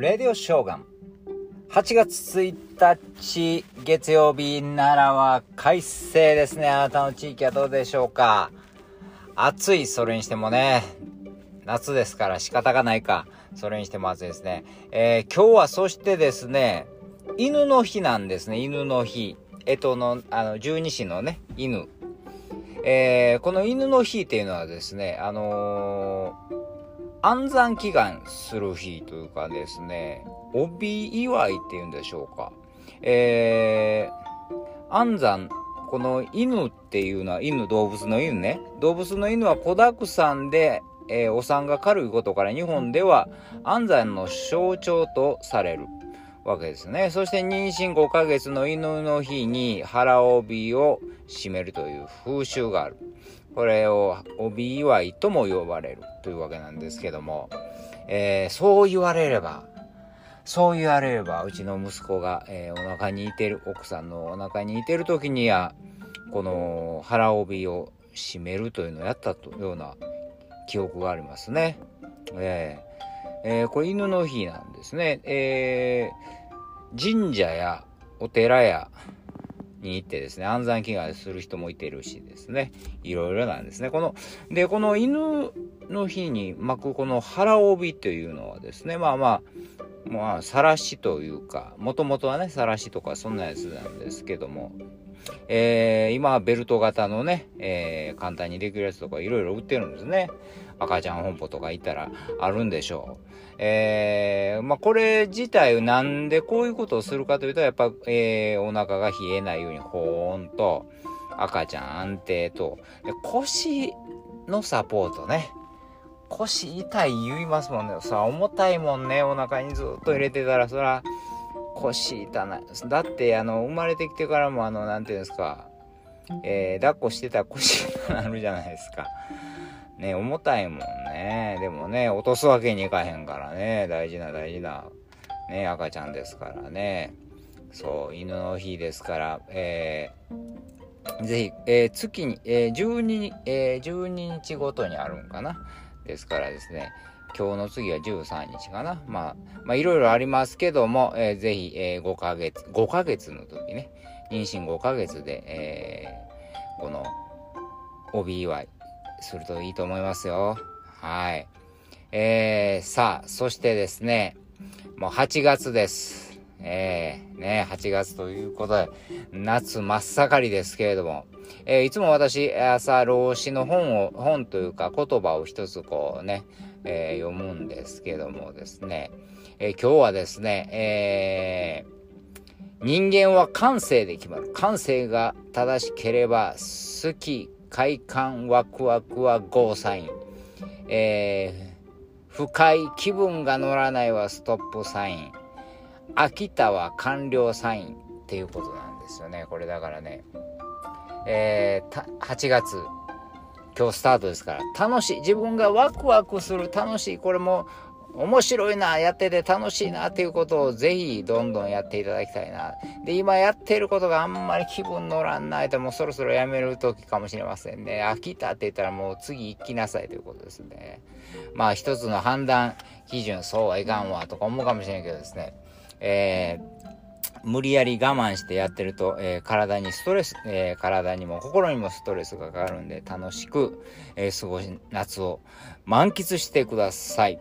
レディオショーガン8月1日月曜日、奈良は快晴ですね。あなたの地域はどうでしょうか。暑い、それにしてもね、夏ですから仕方がないか。それにしても暑いですね。今日はそしてですね、犬の日なんですね。犬の日、十二支のね犬、この犬の日っていうのはですね、安産祈願する日というかですね、帯祝いっていうんでしょうか。安産、この犬っていうのは動物の犬ね。動物の犬は子だくさんで、お産が軽いことから日本では安産の象徴とされるわけですね。そして妊娠5ヶ月の犬の日に腹帯を締めるという風習がある。これを帯祝いとも呼ばれるというわけなんですけども、そう言われればうちの息子が、奥さんのお腹にいてる時にはこの腹帯を締めるというのをやったというような記憶がありますね。これ犬の日なんですね。神社やお寺やに行ってですね、安産祈願する人もいてるしですね、いろいろなんですね。この犬の日に巻くこの腹帯というのはですね、まあ晒しというか、もともとはね晒しとかそんなやつなんですけども、今はベルト型のね、簡単にできるやつとかいろいろ売ってるんですね。赤ちゃん本舗とか行ったらあるんでしょう。これ自体なんでこういうことをするかというと、やっぱ、お腹が冷えないように保温と赤ちゃん安定と腰のサポートね。腰痛い言いますもんね。さあ重たいもんね。お腹にずっと入れてたらそら腰痛ない。だって生まれてきてからもなんていうんですか、抱っこしてたら腰痛なるじゃないですか。ね、重たいもんね。でもね、落とすわけにいかへんからね。大事なね赤ちゃんですからね。そう、犬の日ですから、ぜひ、月に、12日ごとにあるんかな。ですからですね、今日の次は13日かな。まあいろいろありますけども、ぜひ、5ヶ月の時ね、妊娠5ヶ月で、この帯祝いするといいと思いますよ。はい。さあ、そしてですね、もう8月です。8月ということで、夏真っ盛りですけれども、いつも私、朝老子の本というか言葉を一つこうね、読むんですけどもですね、今日はですね、人間は感性で決まる。感性が正しければ好き、快感、ワクワクはゴーサイン、不快、気分が乗らないはストップサイン、飽きたは完了サインっていうことなんですよね。これだからね、8月今日スタートですから、楽しい、自分がワクワクする、楽しい、これも面白いな、やってて楽しいなっていうことをぜひどんどんやっていただきたいな。で、今やっていることがあんまり気分乗らんないと、もうそろそろやめる時かもしれませんね。飽きたって言ったらもう次行きなさいということですね。まあ一つの判断基準、そうはいかんわとか思うかもしれないけどですね、無理やり我慢してやってると、体にも心にもストレスがかかるんで、楽しく、夏を満喫してください。